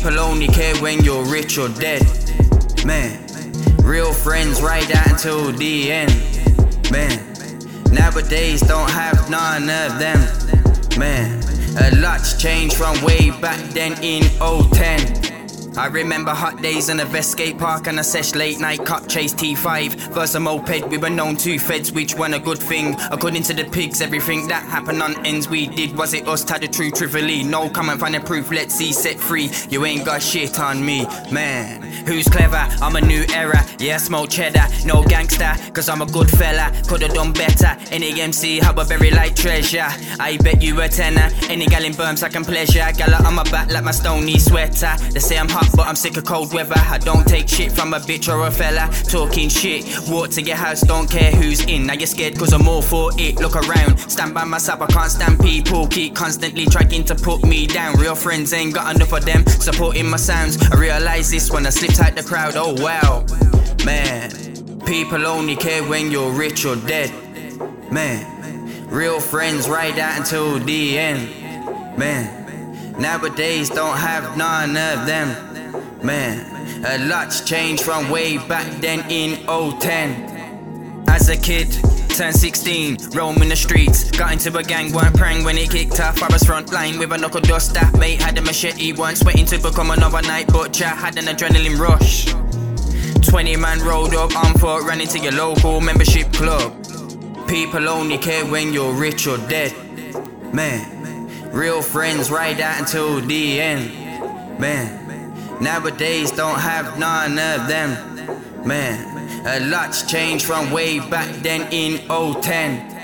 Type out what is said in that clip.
People only care when you're rich or dead. Man, real friends ride out until the end. Man, nowadays don't have none of them. Man, a lot's changed from way back then in 2010. I remember hot days in a Vest skate park and a sesh late night cop chase T5 versus a moped. We were known to feds, which weren't a good thing. According to the pigs, everything that happened on ends we did. Was it us? Tied the truth trivially. No comment, find the proof. Let's see, set free. You ain't got shit on me, man. Who's clever? I'm a new era. Yeah, smoke cheddar. No gangster, cause I'm a good fella. Could've done better. Any MC, how I bury like treasure. I bet you a tenner. Any gal in berms, I can pleasure. Gala on my back like my stony sweater. They say I'm hot, but I'm sick of cold weather. I don't take shit from a bitch or a fella talking shit. Walk to your house, don't care who's in. Now you're scared cause I'm all for it. Look around, stand by myself, I can't stand people. Keep constantly trying to put me down. Real friends ain't got enough of them supporting my sounds. I realise this when I slipped out the crowd, oh wow. Man, people only care when you're rich or dead. Man, real friends ride out until the end. Man, nowadays don't have none of them. Man, a lot's changed from way back then in 2010. As a kid, turned 16, roaming the streets. Got into a gang, weren't prang when it kicked off. I was front line with a knuckle duster. Mate had a machete once, waiting to become an overnight butcher. Had an adrenaline rush. 20 man rolled up on foot, ran into your local membership club. People only care when you're rich or dead. Man, real friends ride out until the end. Man, nowadays don't have none of them. Man, a lot's changed from way back then in 2010.